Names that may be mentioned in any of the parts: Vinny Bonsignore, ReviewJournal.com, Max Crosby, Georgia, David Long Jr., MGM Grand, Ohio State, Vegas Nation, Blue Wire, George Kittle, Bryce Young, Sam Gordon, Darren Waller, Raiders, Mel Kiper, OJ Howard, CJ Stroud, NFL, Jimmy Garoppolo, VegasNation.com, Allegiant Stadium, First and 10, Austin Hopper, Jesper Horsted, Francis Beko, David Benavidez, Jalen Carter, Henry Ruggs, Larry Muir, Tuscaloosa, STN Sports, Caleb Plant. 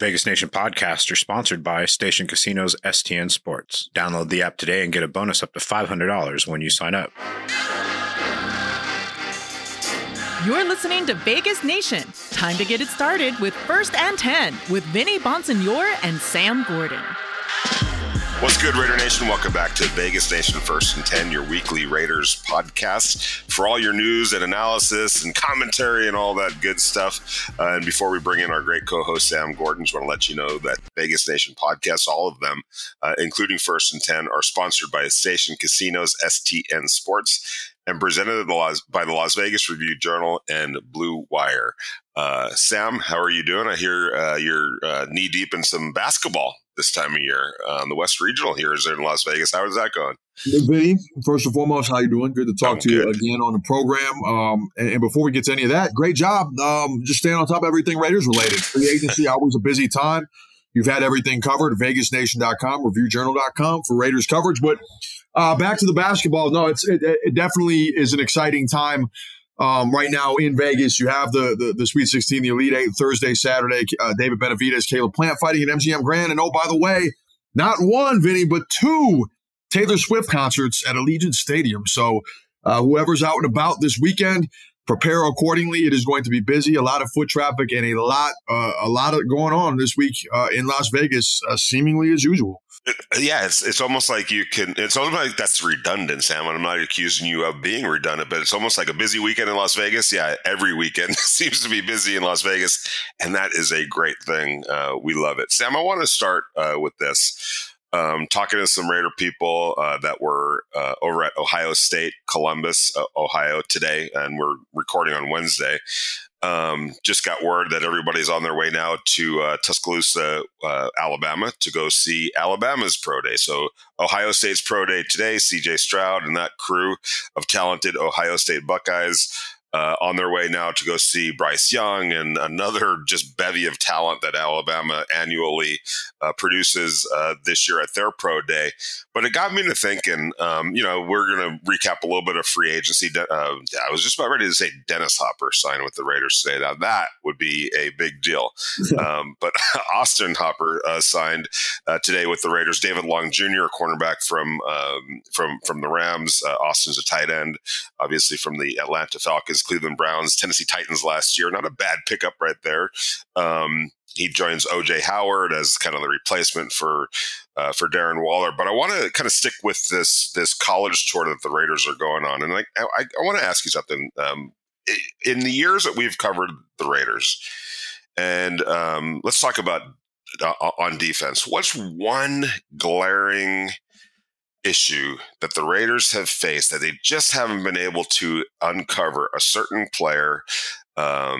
Vegas Nation podcasts are sponsored by Station Casinos STN Sports. Download the app today and get a bonus up to $500 when you sign up. You're listening to Vegas Nation. Time to get it started with First and 10 with Vinny Bonsignore and Sam Gordon. What's good, Raider Nation? Welcome back to Vegas Nation First and 10, your weekly Raiders podcast for all your news and analysis and commentary and all that good stuff. And before we bring in our great co-host, Sam Gordon, just want to let you know that Vegas Nation podcasts, all of them, including First and 10, are sponsored by Station Casinos, STN Sports, and presented by the Las Vegas Review-Journal and Blue Wire. Sam, how are you doing? I hear you're knee-deep in some basketball this time of year on the West Regional here is in Las Vegas. How is that going? Vinny, first and foremost, how you doing? Good to talk to you again on the program. And before we get to any of that, great job. Just staying on top of everything Raiders related. Free agency, always a busy time. You've had everything covered, VegasNation.com, ReviewJournal.com for Raiders coverage. But back to the basketball. No, it definitely is an exciting time right now in Vegas. You have the Sweet 16, the Elite Eight, Thursday, Saturday, David Benavidez, Caleb Plant fighting at MGM Grand. And, oh, by the way, not one, Vinny, but two Taylor Swift concerts at Allegiant Stadium. So whoever's out and about this weekend, prepare accordingly. It is going to be busy, a lot of foot traffic, and a lot of going on this week in Las Vegas, seemingly as usual. Yeah, it's almost like you can. It's almost like that's redundant, Sam. And I'm not accusing you of being redundant, but it's almost like a busy weekend in Las Vegas. Yeah, every weekend seems to be busy in Las Vegas, and that is a great thing. We love it, Sam. I want to start with this. Talking to some Raider people that were over at Ohio State, Columbus, Ohio today, and we're recording on Wednesday. Just got word that everybody's on their way now to Tuscaloosa, Alabama, to go see Alabama's pro day. So Ohio State's pro day today, CJ Stroud and that crew of talented Ohio State Buckeyes on their way now to go see Bryce Young and another just bevy of talent that Alabama annually produces this year at their pro day. But it got me to thinking, we're going to recap a little bit of free agency. I was just about ready to say Dennis Hopper signed with the Raiders today. Now, that would be a big deal. But Austin Hopper signed today with the Raiders. David Long Jr., a cornerback from the Rams. Austin's a tight end, obviously from the Atlanta Falcons, Cleveland Browns, Tennessee Titans last year. Not a bad pickup right there. He joins OJ Howard as kind of the replacement for Darren Waller. But I want to kind of stick with this college tour that the Raiders are going on. And I want to ask you something. In the years that we've covered the Raiders, and let's talk about on defense, what's one glaring issue that the Raiders have faced that they just haven't been able to uncover a certain player at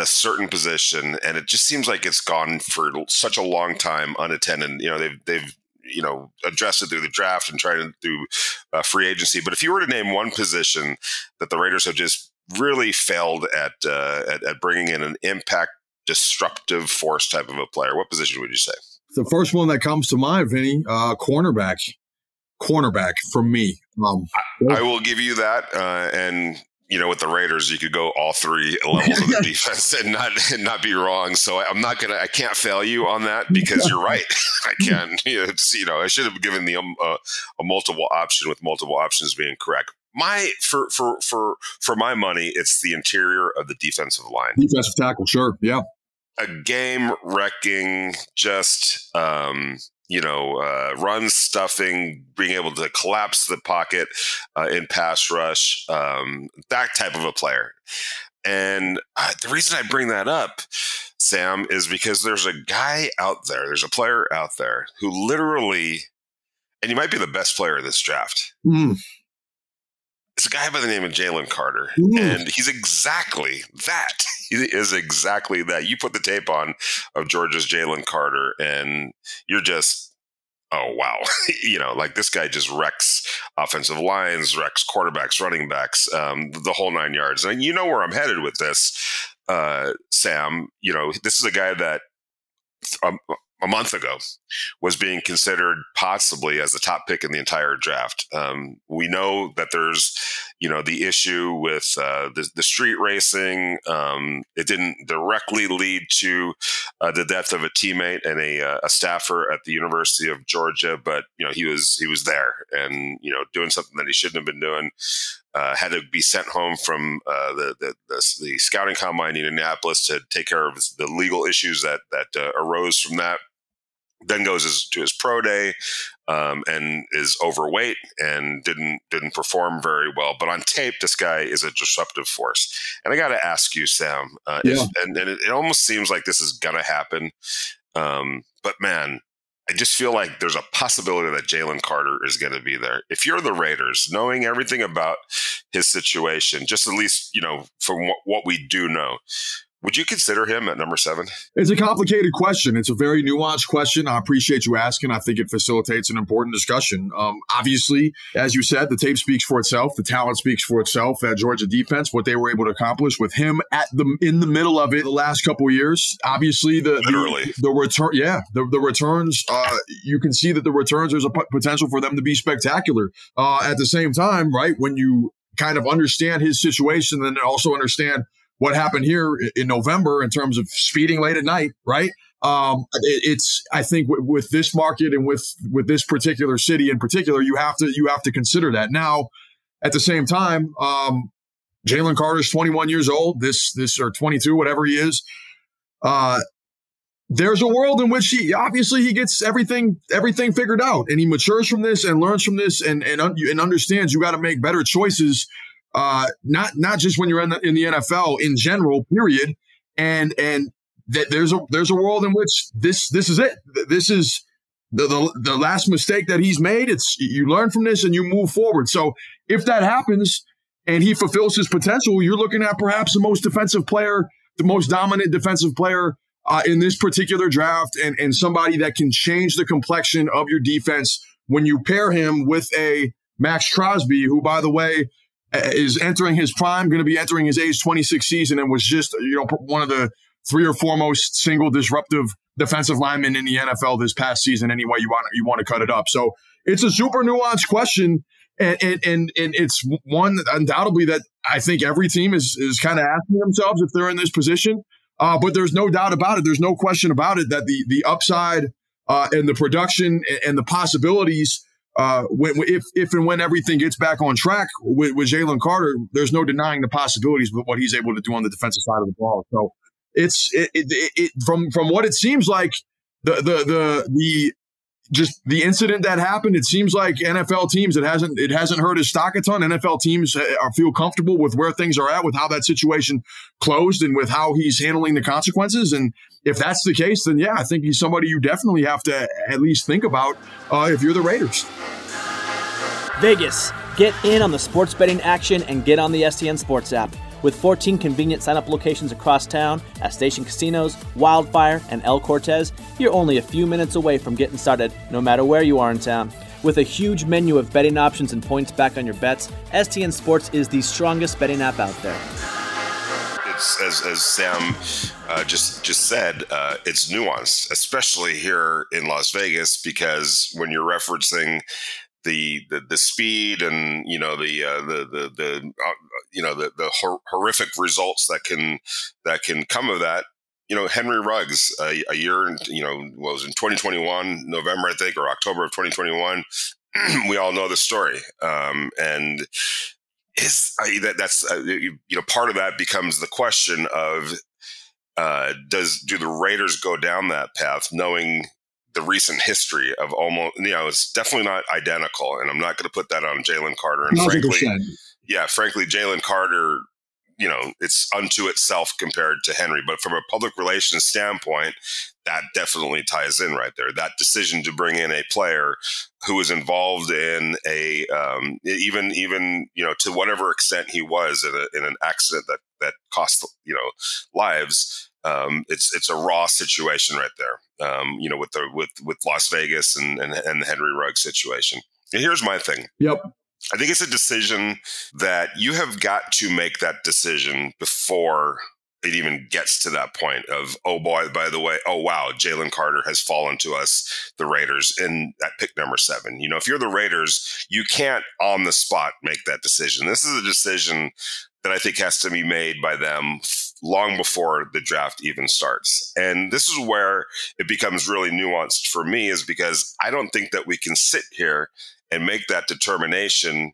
a certain position, and it just seems like it's gone for such a long time unattended. They've addressed it through the draft and tried it through free agency. But if you were to name one position that the Raiders have just really failed at bringing in an impact, disruptive force type of a player, what position would you say? The first one that comes to mind, Vinny, cornerback from me. I will give you that, and. With the Raiders, you could go all three levels of the defense and not be wrong. So I can't fail you on that because you're right. I can't. I should have given the a multiple option with multiple options being correct. For my money, it's the interior of the defensive line. Defensive tackle, sure, yeah. A game wrecking, just run stuffing, being able to collapse the pocket in pass rush, that type of a player. And the reason I bring that up, Sam, is because there's a player out there who literally, and he might be the best player in this draft. It's a guy by the name of Jalen Carter, and he's exactly that. He is exactly that. You put the tape on of Georgia's Jalen Carter, and you're just, oh, wow. This guy just wrecks offensive lines, wrecks quarterbacks, running backs, the whole 9 yards. And you know where I'm headed with this, Sam. This is a guy that a month ago was being considered possibly as the top pick in the entire draft. We know that there's, you know, the issue with the street racing. It didn't directly lead to the death of a teammate and a staffer at the University of Georgia, but you know, he was there and, you know, doing something that he shouldn't have been doing. Had to be sent home from the scouting combine in Indianapolis to take care of the legal issues that arose from that. Then goes to his pro day and is overweight and didn't perform very well. But on tape, this guy is a disruptive force. And I got to ask you, Sam, it almost seems like this is going to happen. But man, I just feel like there's a possibility that Jalen Carter is going to be there. If you're the Raiders, knowing everything about his situation, just at least, you know, from what we do know, would you consider him at number 7? It's a complicated question. It's a very nuanced question. I appreciate you asking. I think it facilitates an important discussion. Obviously, as you said, the tape speaks for itself. The talent speaks for itself at Georgia defense, what they were able to accomplish with him in the middle of it the last couple of years. Obviously, the return. Yeah, the returns. You can see that the returns, there's a potential for them to be spectacular. At the same time, right, when you kind of understand his situation, then also understand what happened here in November in terms of speeding late at night, right? It's I think with this market and with this particular city in particular, you have to consider that. Now, at the same time, Jalen Carter's 21 years old, this or 22, whatever he is. There's a world in which he gets everything figured out, and he matures from this and learns from this and understands you got to make better choices. Not just when you're in the NFL in general, period. And that there's a world in which this is it. This is the last mistake that he's made. It's you learn from this and you move forward. So if that happens and he fulfills his potential, you're looking at perhaps the most dominant defensive player in this particular draft, and somebody that can change the complexion of your defense when you pair him with a Max Crosby, who, by the way, is entering his prime, going to be entering his age 26 season, and was just, you know, one of the 3 or 4 most single disruptive defensive linemen in the NFL this past season. Anyway, you want to cut it up. So it's a super nuanced question, and it's one that undoubtedly that I think every team is kind of asking themselves if they're in this position. But there's no doubt about it. There's no question about it that the upside and the production and the possibilities. If and when everything gets back on track with Jalen Carter, there's no denying the possibilities with what he's able to do on the defensive side of the ball. So it's from what it seems like the incident that happened, it seems like NFL teams, it hasn't hurt his stock a ton. NFL teams feel comfortable with where things are at, with how that situation closed and with how he's handling the consequences. And if that's the case, then yeah, I think he's somebody you definitely have to at least think about if you're the Raiders. Vegas, get in on the sports betting action and get on the STN Sports app. With 14 convenient sign-up locations across town at Station Casinos, Wildfire, and El Cortez, you're only a few minutes away from getting started, no matter where you are in town. With a huge menu of betting options and points back on your bets, STN Sports is the strongest betting app out there. It's, as Sam just said, it's nuanced, especially here in Las Vegas, because when you're referencing the speed and, you know, the horrific results that can come of that. You know, Henry Ruggs, a year, you know, what was in 2021, November, I think, or October of 2021. We all know the story. And that's you know, part of that becomes the question of do the Raiders go down that path, knowing the recent history of almost, you know, it's definitely not identical, and I'm not going to put that on Jalen Carter. And frankly, Jalen Carter, you know, it's unto itself compared to Henry. But from a public relations standpoint, that definitely ties in right there. That decision to bring in a player who was involved in a even you know, to whatever extent he was in an accident that cost, you know, lives. It's a raw situation right there, you know, with Las Vegas and the Henry Ruggs situation. And here's my thing. Yep. I think it's a decision that you have got to make that decision before it even gets to that point of, oh boy, by the way, oh wow, Jalen Carter has fallen to us, the Raiders, in at pick number 7. You know, if you're the Raiders, you can't on the spot make that decision. This is a decision that I think has to be made by them long before the draft even starts. And this is where it becomes really nuanced for me, is because I don't think that we can sit here and make that determination,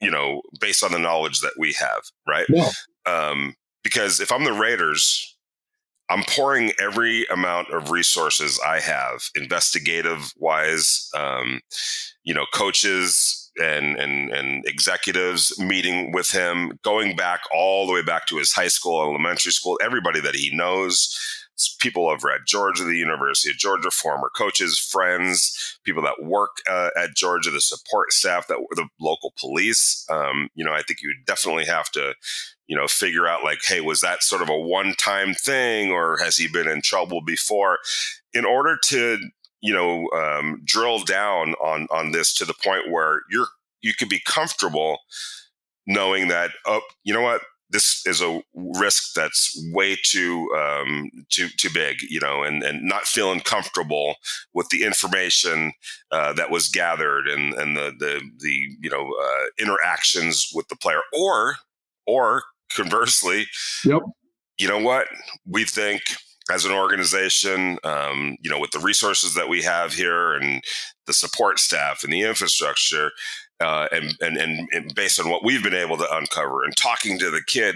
you know, based on the knowledge that we have, right? Yeah. Because if I'm the Raiders, I'm pouring every amount of resources I have, investigative wise, you know, coaches and executives, meeting with him, going back all the way back to his high school, elementary school, everybody that he knows. People I've read, Georgia, the University of Georgia, former coaches, friends, people that work at Georgia, the support staff, that the local police. You know, I think you definitely have to, you know, figure out like, hey, was that sort of a one-time thing, or has he been in trouble before? In order to, you know, drill down on this to the point where you could be comfortable knowing that, oh, you know what? This is a risk that's way too big, you know, and not feeling comfortable with the information that was gathered and the you know interactions with the player, or conversely, yep. You know what, we think as an organization, you know, with the resources that we have here and the support staff and the infrastructure. And based on what we've been able to uncover and talking to the kid,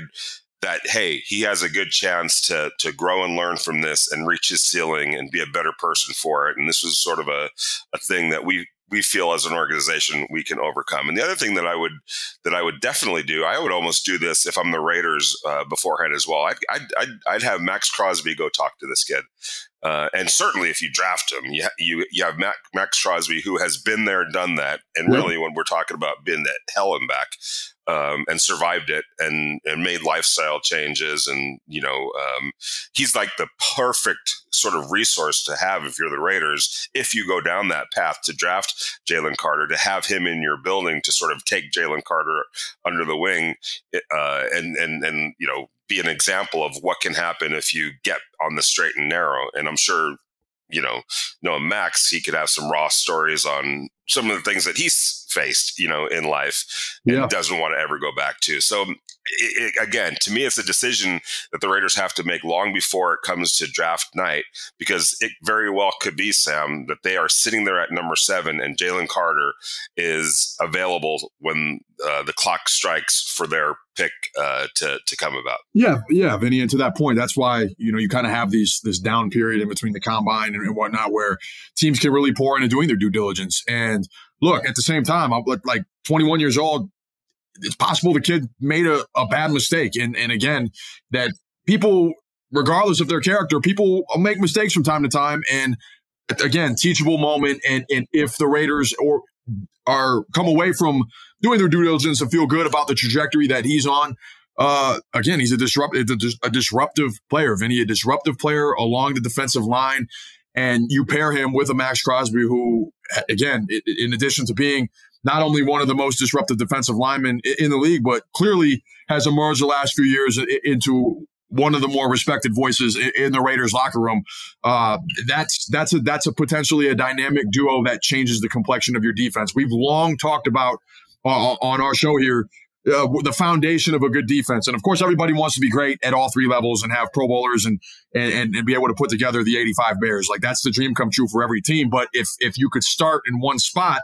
that, hey, he has a good chance to grow and learn from this and reach his ceiling and be a better person for it. And this was sort of a thing that we feel as an organization we can overcome. And the other thing that I would definitely do, I would almost do this if I'm the Raiders beforehand as well. I'd have Max Crosby go talk to this kid. And certainly if you draft him, you have Max Crosby, who has been there, done that. And really when we're talking about been that hell and back, and survived it and made lifestyle changes. And, you know, he's like the perfect sort of resource to have if you're the Raiders, if you go down that path to draft Jalen Carter, to have him in your building, to sort of take Jalen Carter under the wing, and, you know, be an example of what can happen if you get on the straight and narrow. And I'm sure, you know, knowing Max, he could have some raw stories on some of the things that he's faced, you know, in life and doesn't want to ever go back to. So again, to me, it's a decision that the Raiders have to make long before it comes to draft night, because it very well could be, Sam, that they are sitting there at number 7 and Jalen Carter is available when the clock strikes for their pick to come about. Yeah, Vinny, and to that point, that's why, you know, you kind of have this down period in between the combine and whatnot where teams can really pour into doing their due diligence. And look, at the same time, I'm like 21 years old. It's possible the kid made a bad mistake. And again, that people, regardless of their character, people make mistakes from time to time. And again, teachable moment. And if the Raiders are come away from doing their due diligence and feel good about the trajectory that he's on, again, he's a disruptive player, Vinny, a disruptive player along the defensive line. And you pair him with a Max Crosby who, again, in addition to being not only one of the most disruptive defensive linemen in the league, but clearly has emerged the last few years into one of the more respected voices in the Raiders locker room. That's a potentially a dynamic duo that changes the complexion of your defense. We've long talked about on our show here the foundation of a good defense. And of course, everybody wants to be great at all three levels and have Pro Bowlers and be able to put together the 85 Bears. Like, that's the dream come true for every team. But if you could start in one spot,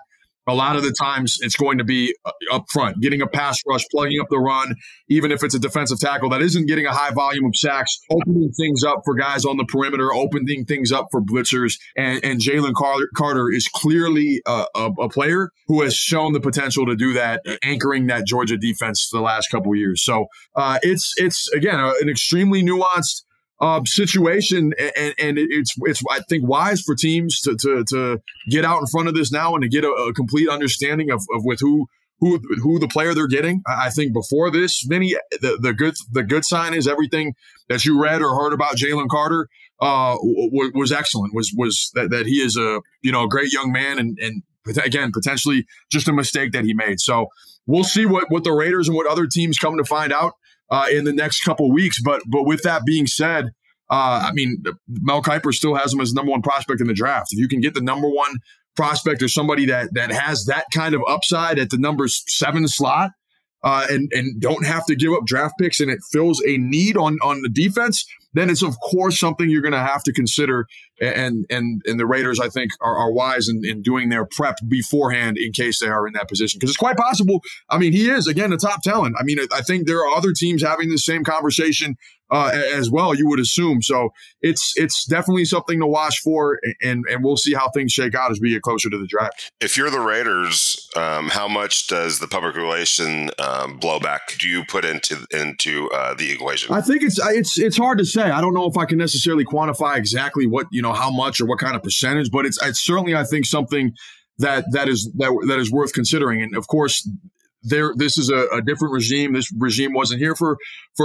a lot of the times it's going to be up front, getting a pass rush, plugging up the run, even if it's a defensive tackle that isn't getting a high volume of sacks, opening things up for guys on the perimeter, opening things up for blitzers. And Jalen Carter is clearly a player who has shown the potential to do that, anchoring that Georgia defense the last couple of years. So it's again, an extremely nuanced situation, and it's I think wise for teams to get out in front of this now and to get a complete understanding of with who the player they're getting. I think before this, Vinny, the good sign is everything that you read or heard about Jalen Carter was excellent. Was that he is a, you know, a great young man, and again potentially just a mistake that he made. So we'll see what the Raiders and what other teams come to find out in the next couple of weeks. But with that being said, I mean, Mel Kiper still has him as number one prospect in the draft. If you can get the number one prospect or somebody that has that kind of upside at the number 7 slot, and don't have to give up draft picks, and it fills a need on the defense, then it's of course something you're going to have to consider. And the Raiders, I think, are wise in doing their prep beforehand in case they are in that position, because it's quite possible. I mean, he is, again, a top talent. I mean, I think there are other teams having the same conversation as well, you would assume. So it's definitely something to watch for, and we'll see how things shake out as we get closer to the draft. If you're the Raiders, how much does the public relation blowback do you put into the equation? I think it's hard to say. I don't know if I can necessarily quantify exactly what, how much or what kind of percentage, but it's certainly, I think, something that is worth considering. And of course, this is a different regime. This regime wasn't here for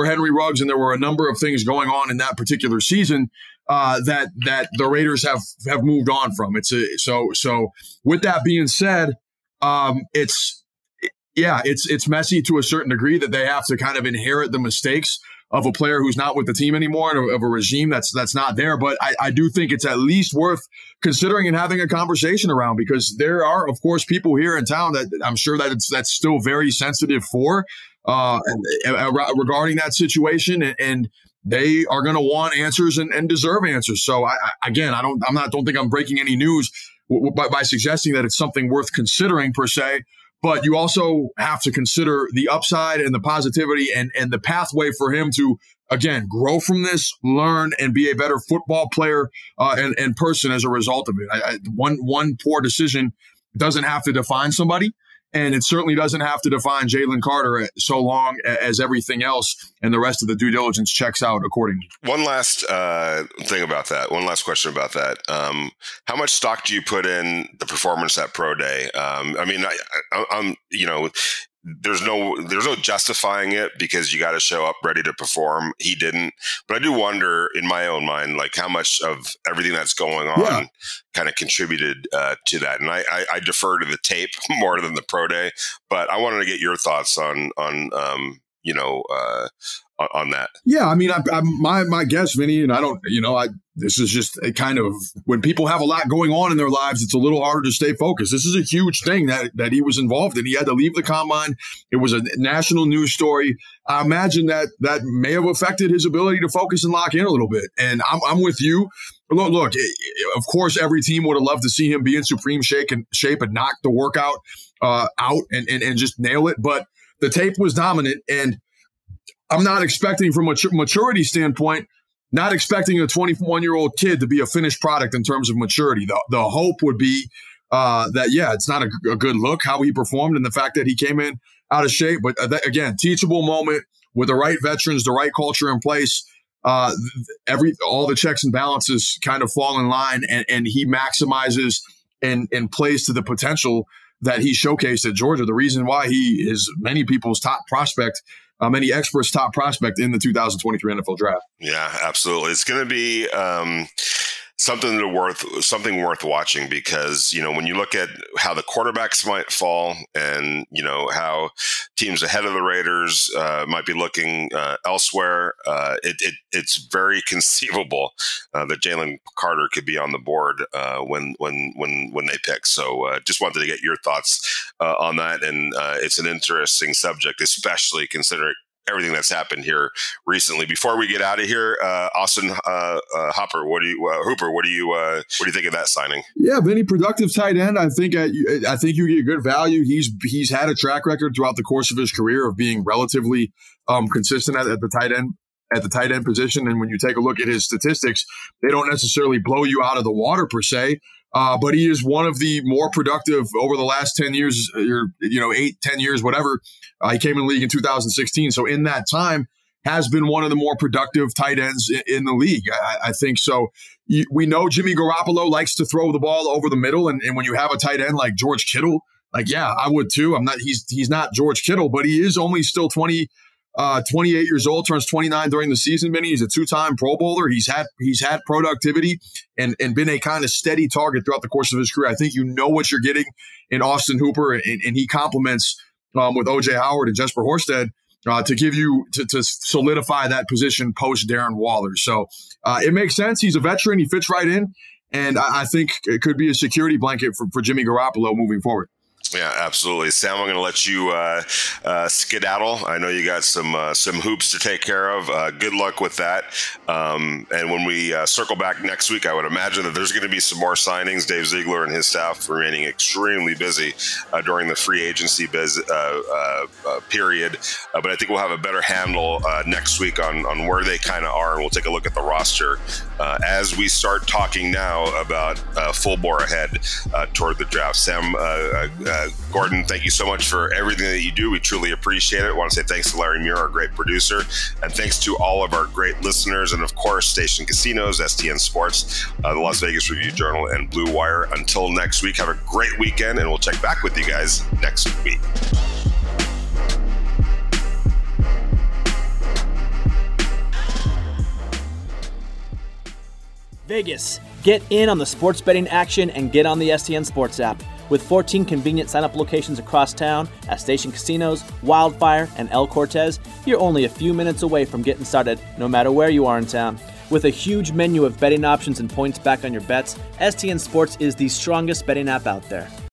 Henry Ruggs, and there were a number of things going on in that particular season that the Raiders have moved on from. So with that being said, it's messy to a certain degree that they have to kind of inherit the mistakes of a player who's not with the team anymore, and of a regime that's not there. But I do think it's at least worth considering and having a conversation around, because there are, of course, people here in town that I'm sure that's still very sensitive for regarding that situation, and they are going to want answers and deserve answers. So I don't think I'm breaking any news by suggesting that it's something worth considering per se. But you also have to consider the upside and the positivity and the pathway for him to, again, grow from this, learn, and be a better football player and person as a result of it. One poor decision doesn't have to define somebody, and it certainly doesn't have to define Jalen Carter, so long as everything else and the rest of the due diligence checks out accordingly. One last thing about that. One last question about that. How much stock do you put in the performance at Pro Day? I'm there's no justifying it, because you got to show up ready to perform. He didn't, but I do wonder in my own mind, like, how much of everything that's going on kind of contributed to that. And I defer to the tape more than the Pro Day, but I wanted to get your thoughts on that. Yeah, I mean, my guess, Vinny, and I don't, this is just a kind of, when people have a lot going on in their lives, it's a little harder to stay focused. This is a huge thing that he was involved in. He had to leave the combine. It was a national news story. I imagine that may have affected his ability to focus and lock in a little bit. And I'm with you. Look, of course, every team would have loved to see him be in supreme shape and knock the workout out and just nail it. But the tape was dominant, and I'm not expecting, from a maturity standpoint, not expecting a 21-year-old kid to be a finished product in terms of maturity. The hope would be that it's not a good look how he performed, and the fact that he came in out of shape. But again, teachable moment with the right veterans, the right culture in place. All the checks and balances kind of fall in line, and he maximizes and plays to the potential that he showcased at Georgia. The reason why he is many people's top prospect, many experts' top prospect in the 2023 NFL draft. Yeah, absolutely. It's going to be something worth watching, because, when you look at how the quarterbacks might fall, and, how teams ahead of the Raiders might be looking elsewhere, it's very conceivable that Jalen Carter could be on the board when they pick. So just wanted to get your thoughts on that. And it's an interesting subject, especially considering everything that's happened here recently. Before we get out of here, Austin Hopper, what do you think of that signing? Yeah, Vinny, productive tight end. I think you get good value. He's had a track record throughout the course of his career of being relatively consistent at the tight end position. And when you take a look at his statistics, they don't necessarily blow you out of the water per se. But he is one of the more productive over the last 10 years, 8, 10 years, whatever. He came in the league in 2016. So in that time has been one of the more productive tight ends in the league. I think so. We know Jimmy Garoppolo likes to throw the ball over the middle. And when you have a tight end like George Kittle, I would too. He's not George Kittle, but he is only still 28 years old, turns 29 during the season, Vinny. He's a 2-time Pro Bowler. He's had productivity and been a kind of steady target throughout the course of his career. I think what you're getting in Austin Hooper, and he complements with OJ Howard and Jesper Horsted to give you to solidify that position post Darren Waller. So it makes sense. He's a veteran. He fits right in. And I think it could be a security blanket for Jimmy Garoppolo moving forward. Yeah, absolutely. Sam, I'm going to let you skedaddle. I know you got some hoops to take care of. Good luck with that. And when we circle back next week, I would imagine that there's going to be some more signings. Dave Ziegler and his staff remaining extremely busy during the free agency period. But I think we'll have a better handle next week on where they kind of are. And we'll take a look at the roster as we start talking now about full bore ahead toward the draft. Sam, Gordon, thank you so much for everything that you do. We truly appreciate it. I want to say thanks to Larry Muir, our great producer, and thanks to all of our great listeners, and of course, Station Casinos, STN Sports, the Las Vegas Review-Journal, and Blue Wire. Until next week, have a great weekend, and we'll check back with you guys next week. Vegas, get in on the sports betting action and get on the STN Sports app. With 14 convenient sign-up locations across town at Station Casinos, Wildfire, and El Cortez, you're only a few minutes away from getting started no matter where you are in town. With a huge menu of betting options and points back on your bets, STN Sports is the strongest betting app out there.